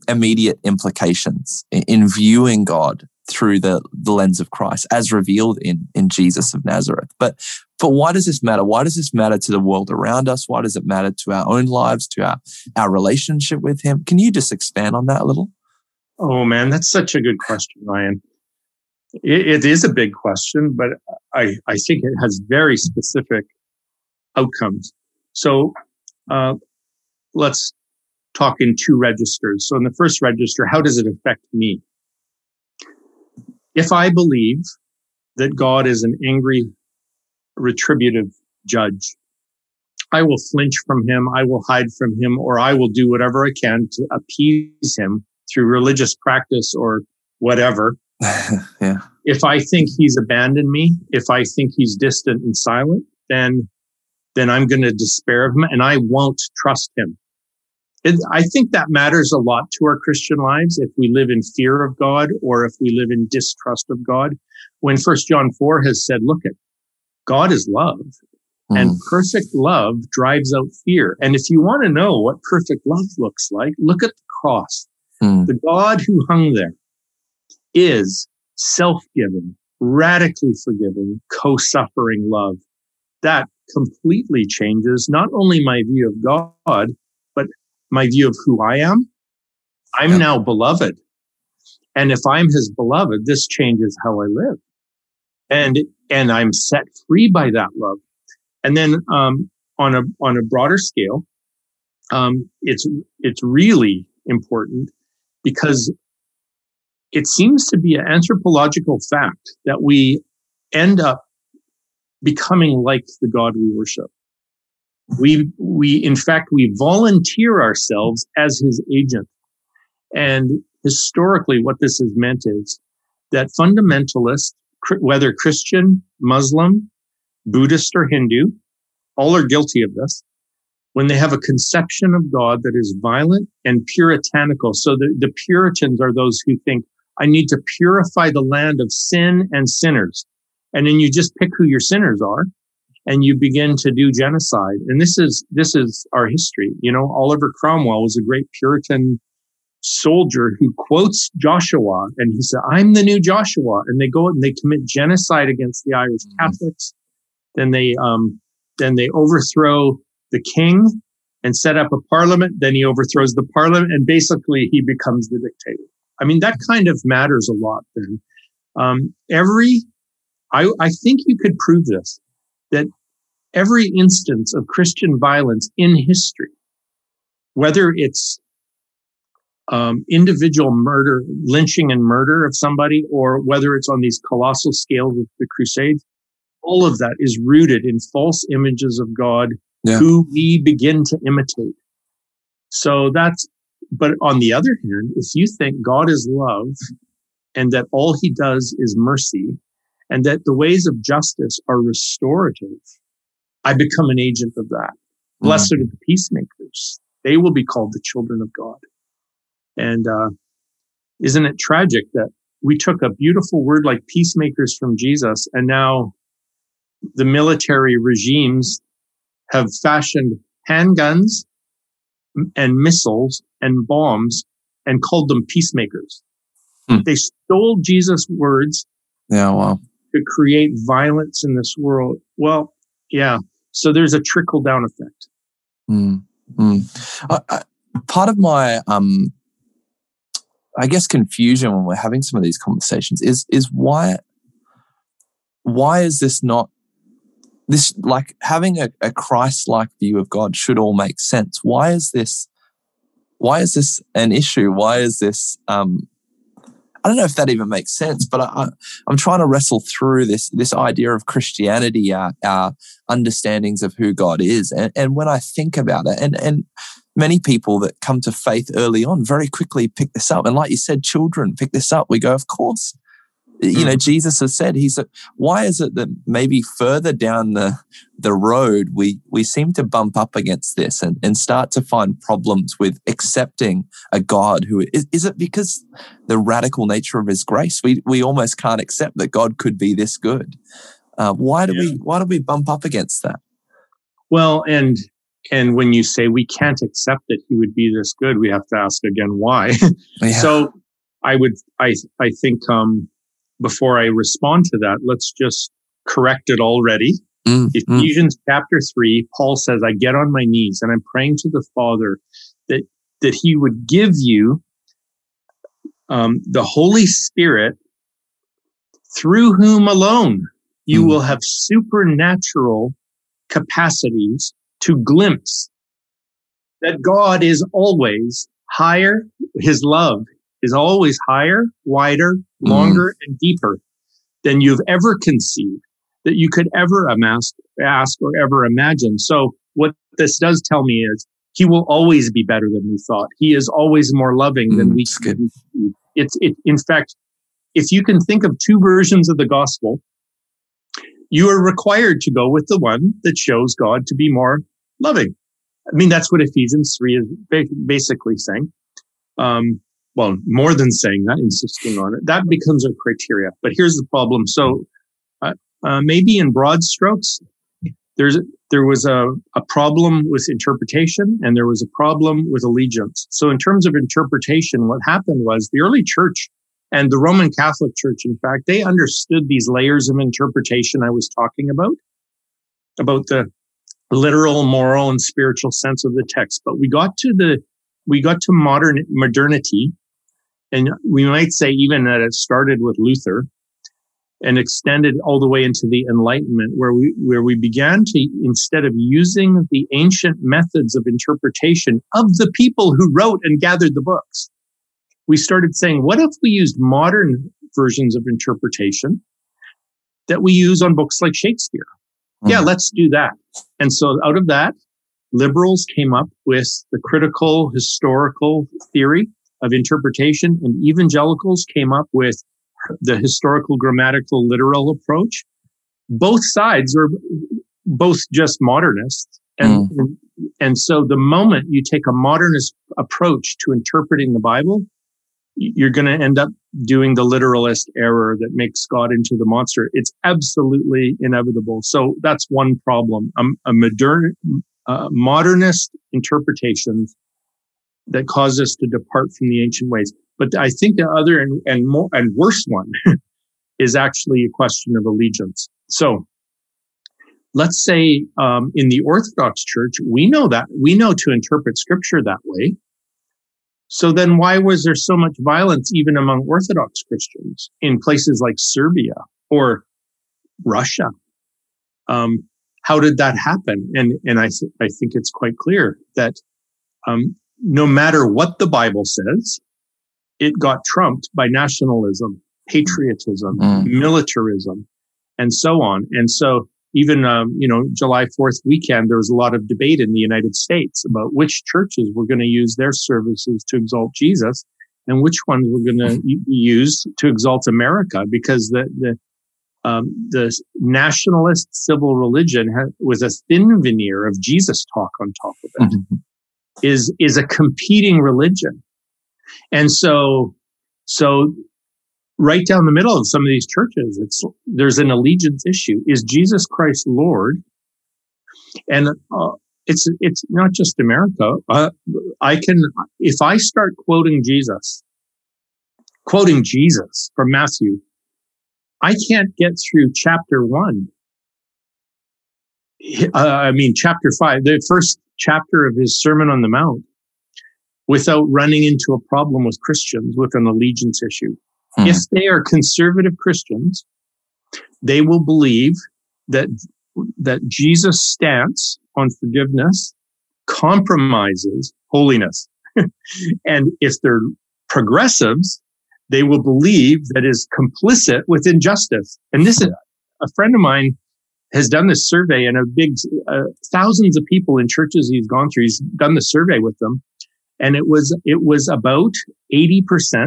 immediate implications in viewing God through the lens of Christ as revealed in Jesus of Nazareth. But why does this matter? Why does this matter to the world around us? Why does it matter to our own lives, to our relationship with him? Can you just expand on that a little? Oh man, that's such a good question, Ryan. It is a big question, but I think it has very specific outcomes. So let's talk in two registers. So in the first register, how does it affect me? If I believe that God is an angry, retributive judge, I will flinch from him, I will hide from him, or I will do whatever I can to appease him through religious practice or whatever. Yeah. If I think he's abandoned me, if I think he's distant and silent, then I'm going to despair of him and I won't trust him. I think that matters a lot to our Christian lives if we live in fear of God or if we live in distrust of God. When 1 John 4 has said, look, God is love, and perfect love drives out fear. And if you want to know what perfect love looks like, look at the cross. The God who hung there is self-giving, radically forgiving, co-suffering love. That completely changes not only my view of God, my view of who I am. I'm now beloved. And if I'm his beloved, this changes how I live. And I'm set free by that love. And then, on a broader scale, it's really important because it seems to be an anthropological fact that we end up becoming like the God we worship. We volunteer ourselves as his agent. And historically, what this has meant is that fundamentalists, whether Christian, Muslim, Buddhist, or Hindu, all are guilty of this, when they have a conception of God that is violent and puritanical. So the Puritans are those who think, I need to purify the land of sin and sinners. And then you just pick who your sinners are and you begin to do genocide. And this is our history. You know, Oliver Cromwell was a great Puritan soldier who quotes Joshua, and he said, I'm the new Joshua. And they go and they commit genocide against the Irish Catholics. Then they overthrow the king and set up a parliament. Then he overthrows the parliament, and basically he becomes the dictator. I mean, that kind of matters a lot then. I think you could prove this, that every instance of Christian violence in history, whether it's individual murder, lynching and murder of somebody, or whether it's on these colossal scales of the Crusades, all of that is rooted in false images of God, yeah, who we begin to imitate. So but on the other hand, if you think God is love and that all he does is mercy and that the ways of justice are restorative, I become an agent of that. Mm-hmm. Blessed are the peacemakers. They will be called the children of God. And isn't it tragic that we took a beautiful word like peacemakers from Jesus, and now the military regimes have fashioned handguns and missiles and bombs and called them peacemakers. Hmm. They stole Jesus' words, yeah, wow, to create violence in this world. Well, yeah. So there's a trickle-down effect. Part of my... I guess confusion when we're having some of these conversations is why is this not this, like, having a Christ-like view of God should all make sense. Why is this an issue? Why is this, I don't know if that even makes sense, but I'm trying to wrestle through this idea of Christianity, our understandings of who God is. And when I think about it, and many people that come to faith early on very quickly pick this up. And like you said, children pick this up. We go, of course, you know, Jesus has said, why is it that maybe further down the road, we seem to bump up against this and start to find problems with accepting a God who is it because the radical nature of his grace, we almost can't accept that God could be this good. Why do we bump up against that? Well, and when you say we can't accept that he would be this good, we have to ask again why. Yeah. So I think before I respond to that, let's just correct it already. Ephesians chapter 3, Paul says, I get on my knees and I'm praying to the Father that he would give you the Holy Spirit, through whom alone you will have supernatural capacities to glimpse that God is always higher. His love is always higher, wider, longer, and deeper than you've ever conceived, that you could ever ask or ever imagine. So what this does tell me is he will always be better than we thought. He is always more loving than we could. In fact, if you can think of two versions of the gospel, you are required to go with the one that shows God to be more loving. I mean, that's what Ephesians 3 is basically saying. Well, more than saying that, insisting on it. That becomes a criteria. But here's the problem. So maybe in broad strokes, there was a problem with interpretation and there was a problem with allegiance. So in terms of interpretation, what happened was the early church, and the Roman Catholic Church, in fact, they understood these layers of interpretation I was talking about the literal, moral, and spiritual sense of the text. But we got to modernity, And we might say even that it started with Luther and extended all the way into the Enlightenment, where we began to, instead of using the ancient methods of interpretation of the people who wrote and gathered the books, we started saying, what if we used modern versions of interpretation that we use on books like Shakespeare? Mm-hmm. Yeah, let's do that. And so out of that, liberals came up with the critical historical theory of interpretation, and evangelicals came up with the historical, grammatical, literal approach. Both sides are both just modernists. And so the moment you take a modernist approach to interpreting the Bible, you're going to end up doing the literalist error that makes God into the monster. It's absolutely inevitable. So that's one problem. Modernist interpretations that cause us to depart from the ancient ways. But I think the other and worse one is actually a question of allegiance. So let's say in the Orthodox Church, we know to interpret Scripture that way. So then why was there so much violence even among Orthodox Christians in places like Serbia or Russia? How did that happen? And I think it's quite clear that no matter what the Bible says, it got trumped by nationalism, patriotism, militarism, and so on. And so even, July 4th weekend, there was a lot of debate in the United States about which churches were going to use their services to exalt Jesus and which ones were going to use to exalt America, because the nationalist civil religion with a thin veneer of Jesus talk on top of it is a competing religion. And so right down the middle of some of these churches, there's an allegiance issue. Is Jesus Christ Lord? And it's not just America. If I start quoting Jesus from Matthew, I can't get through chapter 1. Chapter 5, the first chapter of his Sermon on the Mount, without running into a problem with Christians with an allegiance issue. If they are conservative Christians, they will believe that Jesus' stance on forgiveness compromises holiness. And if they're progressives, they will believe that is complicit with injustice. And this is a friend of mine has done this survey, and thousands of people in churches he's gone through. He's done the survey with them. And it was about 80%,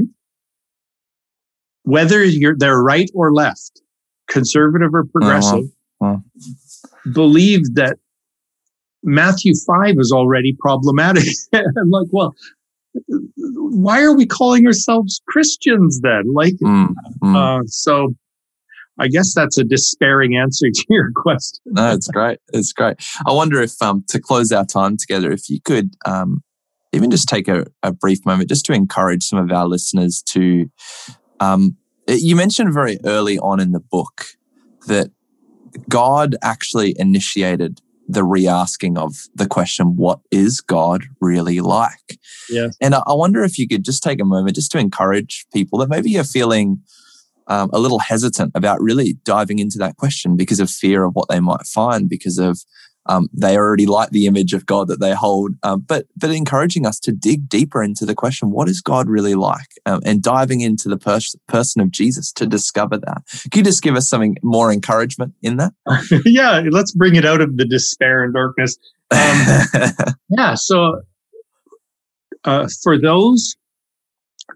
whether they're right or left, conservative or progressive, believe that Matthew 5 is already problematic. I'm like, well, why are we calling ourselves Christians then? So I guess that's a despairing answer to your question. No, it's great. It's great. I wonder if, to close our time together, if you could, even just take a brief moment just to encourage some of our listeners to, you mentioned very early on in the book that God actually initiated the re-asking of the question, what is God really like? Yeah. And I wonder if you could just take a moment just to encourage people that maybe you're feeling a little hesitant about really diving into that question because of fear of what they might find, because of they already like the image of God that they hold, but encouraging us to dig deeper into the question, what is God really like? And diving into the person of Jesus to discover that. Can you just give us something more encouragement in that? Yeah, let's bring it out of the despair and darkness. So for those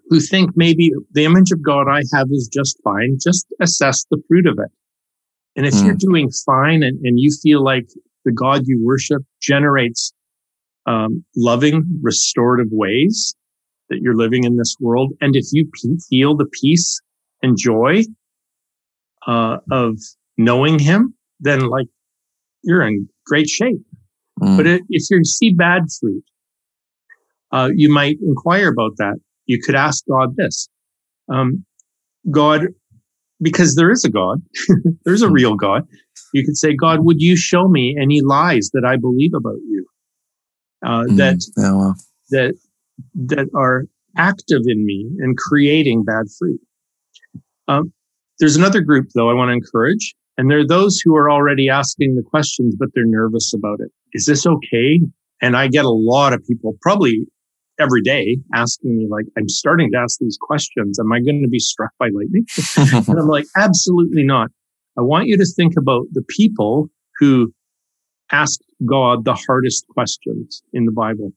who think maybe the image of God I have is just fine, just assess the fruit of it. And if you're doing fine and you feel like the God you worship generates loving, restorative ways that you're living in this world, and if you feel the peace and joy of knowing Him, then you're in great shape. But if you see bad fruit, you might inquire about that. You could ask God this, God, because there is a God, there's a real God. You could say, God, would you show me any lies that I believe about you that are active in me in creating bad fruit. There's another group, though, I want to encourage, and they're those who are already asking the questions, but they're nervous about it. Is this okay? And I get a lot of people, probably every day, asking me, like, I'm starting to ask these questions. Am I going to be struck by lightning? And I'm like, absolutely not. I want you to think about the people who asked God the hardest questions in the Bible.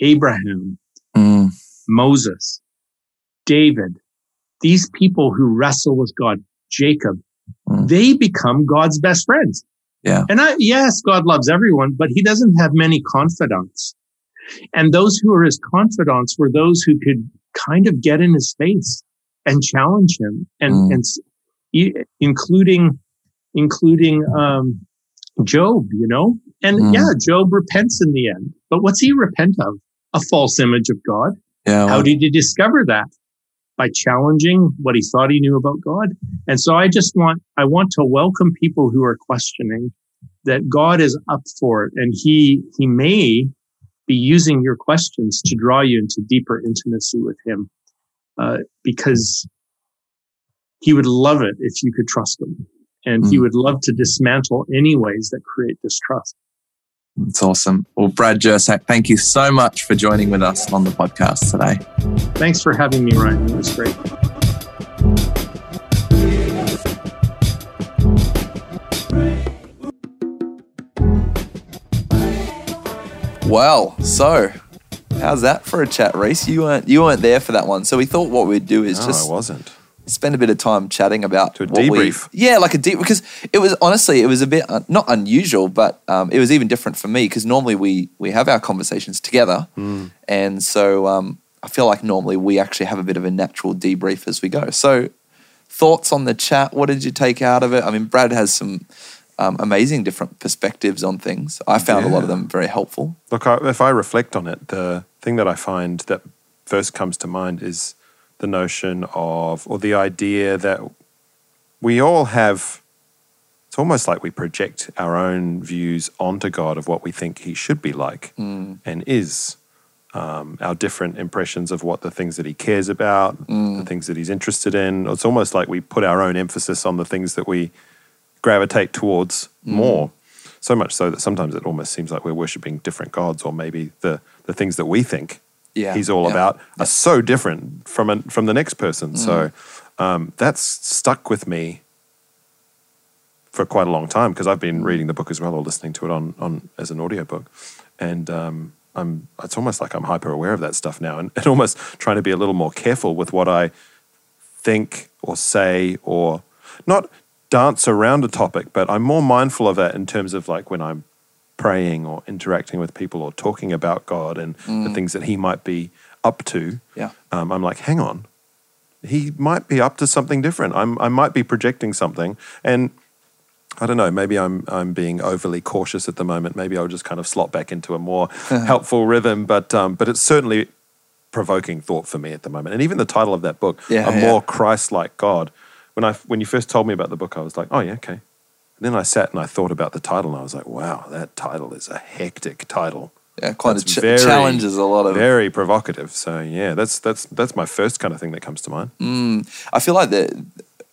Abraham, Moses, David, these people who wrestle with God, Jacob, they become God's best friends. Yeah. And yes, God loves everyone, but he doesn't have many confidants. And those who are his confidants were those who could kind of get in his face and challenge him, and including Job, you know? And yeah, Job repents in the end. But what's he repent of? A false image of God. Yeah, well, how did he discover that? By challenging what he thought he knew about God. And so I want to welcome people who are questioning that God is up for it. And he may be using your questions to draw you into deeper intimacy with him, because he would love it if you could trust him. And he would love to dismantle any ways that create distrust. That's awesome. Well, Brad Jersak, thank you so much for joining with us on the podcast today. Thanks for having me, Ryan. It was great. Well, so how's that for a chat, Reese? You weren't there for that one, so we thought what we'd do is I wasn't. Spend a bit of time chatting about to a debrief. Because it was a bit not unusual, but it was even different for me because normally we have our conversations together, and so I feel like normally we actually have a bit of a natural debrief as we go. So, thoughts on the chat? What did you take out of it? I mean, Brad has some amazing different perspectives on things. I found a lot of them very helpful. Look, if I reflect on it, the thing that I find that first comes to mind is the notion of, or the idea that we all have, it's almost like we project our own views onto God of what we think he should be like and is. Our different impressions of what the things that he cares about, the things that he's interested in. It's almost like we put our own emphasis on the things that we gravitate towards more. So much so that sometimes it almost seems like we're worshipping different gods, or maybe the things that we think he's all about are so different from the next person. So that's stuck with me for quite a long time because I've been reading the book as well, or listening to it on as an audiobook. And it's almost like I'm hyper aware of that stuff now, and almost trying to be a little more careful with what I think or say, or not dance around a topic, but I'm more mindful of it in terms of like when I'm praying or interacting with people or talking about God and the things that he might be up to. Yeah. I'm like, hang on, he might be up to something different. I might be projecting something, and I don't know. Maybe I'm being overly cautious at the moment. Maybe I'll just kind of slot back into a more helpful rhythm. But it's certainly provoking thought for me at the moment. And even the title of that book, A More Christ-Like God. When you first told me about the book, I was like, oh yeah, okay. And then I sat and I thought about the title, and I was like, wow, that title is a hectic title. Yeah, quite challenges a lot of... Very provocative. So yeah, that's my first kind of thing that comes to mind. I feel like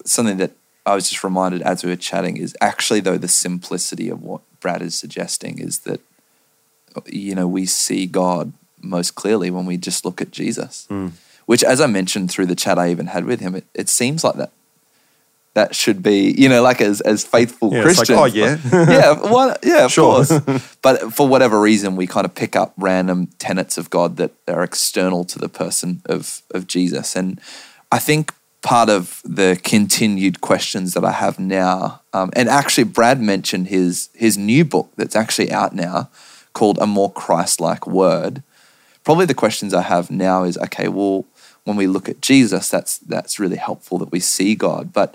something that I was just reminded as we were chatting is actually, though, the simplicity of what Brad is suggesting is that, you know, we see God most clearly when we just look at Jesus, which, as I mentioned through the chat I even had with him, it seems like that should be, you know, like as faithful Christians. It's like, of course. But for whatever reason, we kind of pick up random tenets of God that are external to the person of Jesus. And I think part of the continued questions that I have now, and actually Brad mentioned his new book that's actually out now called A More Christ-Like Word. Probably the questions I have now is, okay, well, when we look at Jesus, that's really helpful that we see God, but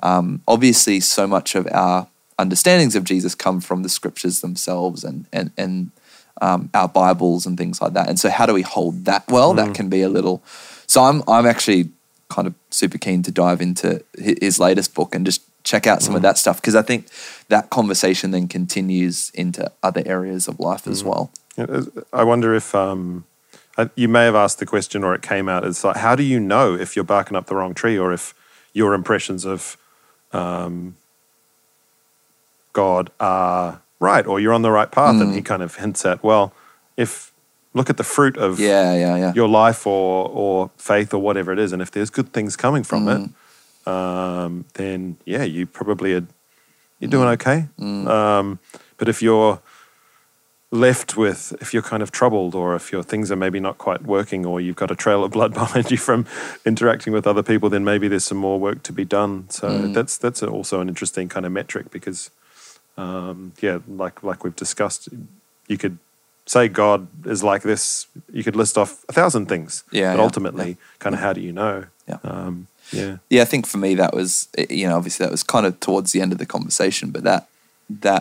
obviously, so much of our understandings of Jesus come from the scriptures themselves and our Bibles and things like that. And so, how do we hold that? Well, that can be a little. So, I'm actually kind of super keen to dive into his latest book and just check out some of that stuff, because I think that conversation then continues into other areas of life as well. I wonder if You may have asked the question, or it came out, it's like, how do you know if you're barking up the wrong tree, or if your impressions of God are right, or you're on the right path? Mm. And he kind of hints at, well, if look at the fruit of your life or faith or whatever it is, and if there's good things coming from it, then yeah, you probably are, you're doing okay. But if you're left with, if you're kind of troubled, or if your things are maybe not quite working, or you've got a trail of blood behind you from interacting with other people, then maybe there's some more work to be done. So that's also an interesting kind of metric, because like we've discussed, you could say God is like this, you could list off 1,000 things, but ultimately kind of how do you know? I think for me that was, obviously that was kind of towards the end of the conversation, but that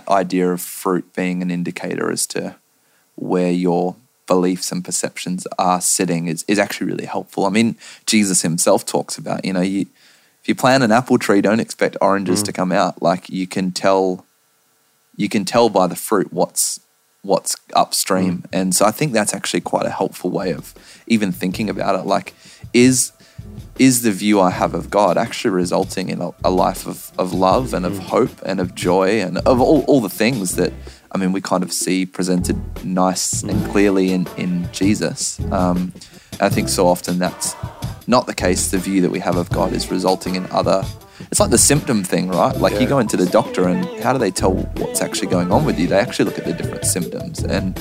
idea of fruit being an indicator as to where your beliefs and perceptions are sitting is actually really helpful. I mean, Jesus himself talks about, if you plant an apple tree, don't expect oranges to come out. Like you can tell by the fruit what's upstream. And so I think that's actually quite a helpful way of even thinking about it. Like, is the view I have of God actually resulting in a life of love and of hope and of joy and of all the things that, I mean, we kind of see presented nice and clearly in Jesus. I think so often that's not the case. The view that we have of God is resulting in other... It's like the symptom thing, right? Like you go into the doctor and how do they tell what's actually going on with you? They actually look at the different symptoms. And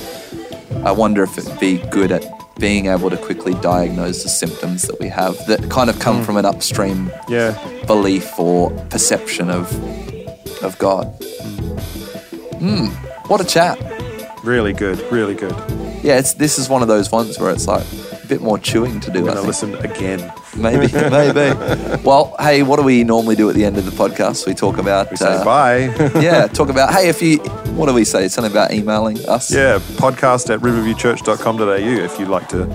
I wonder if it'd be good at being able to quickly diagnose the symptoms that we have that kind of come from an upstream belief or perception of God. What a chat. Really good, really good. Yeah, this is one of those ones where it's like a bit more chewing to do. I'm going to listen again. Maybe. Well, hey, what do we normally do at the end of the podcast? We talk about... We say bye. Talk about, hey, if you... What do we say? Something about emailing us? Yeah, podcast@riverviewchurch.com.au if you'd like to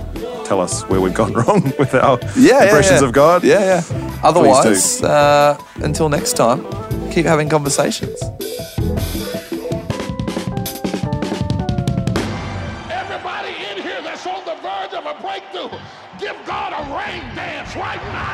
tell us where we've gone wrong with our impressions of God. Yeah. Otherwise, until next time, keep having conversations. Everybody in here that's on the verge of a breakthrough, give God a rain dance right now.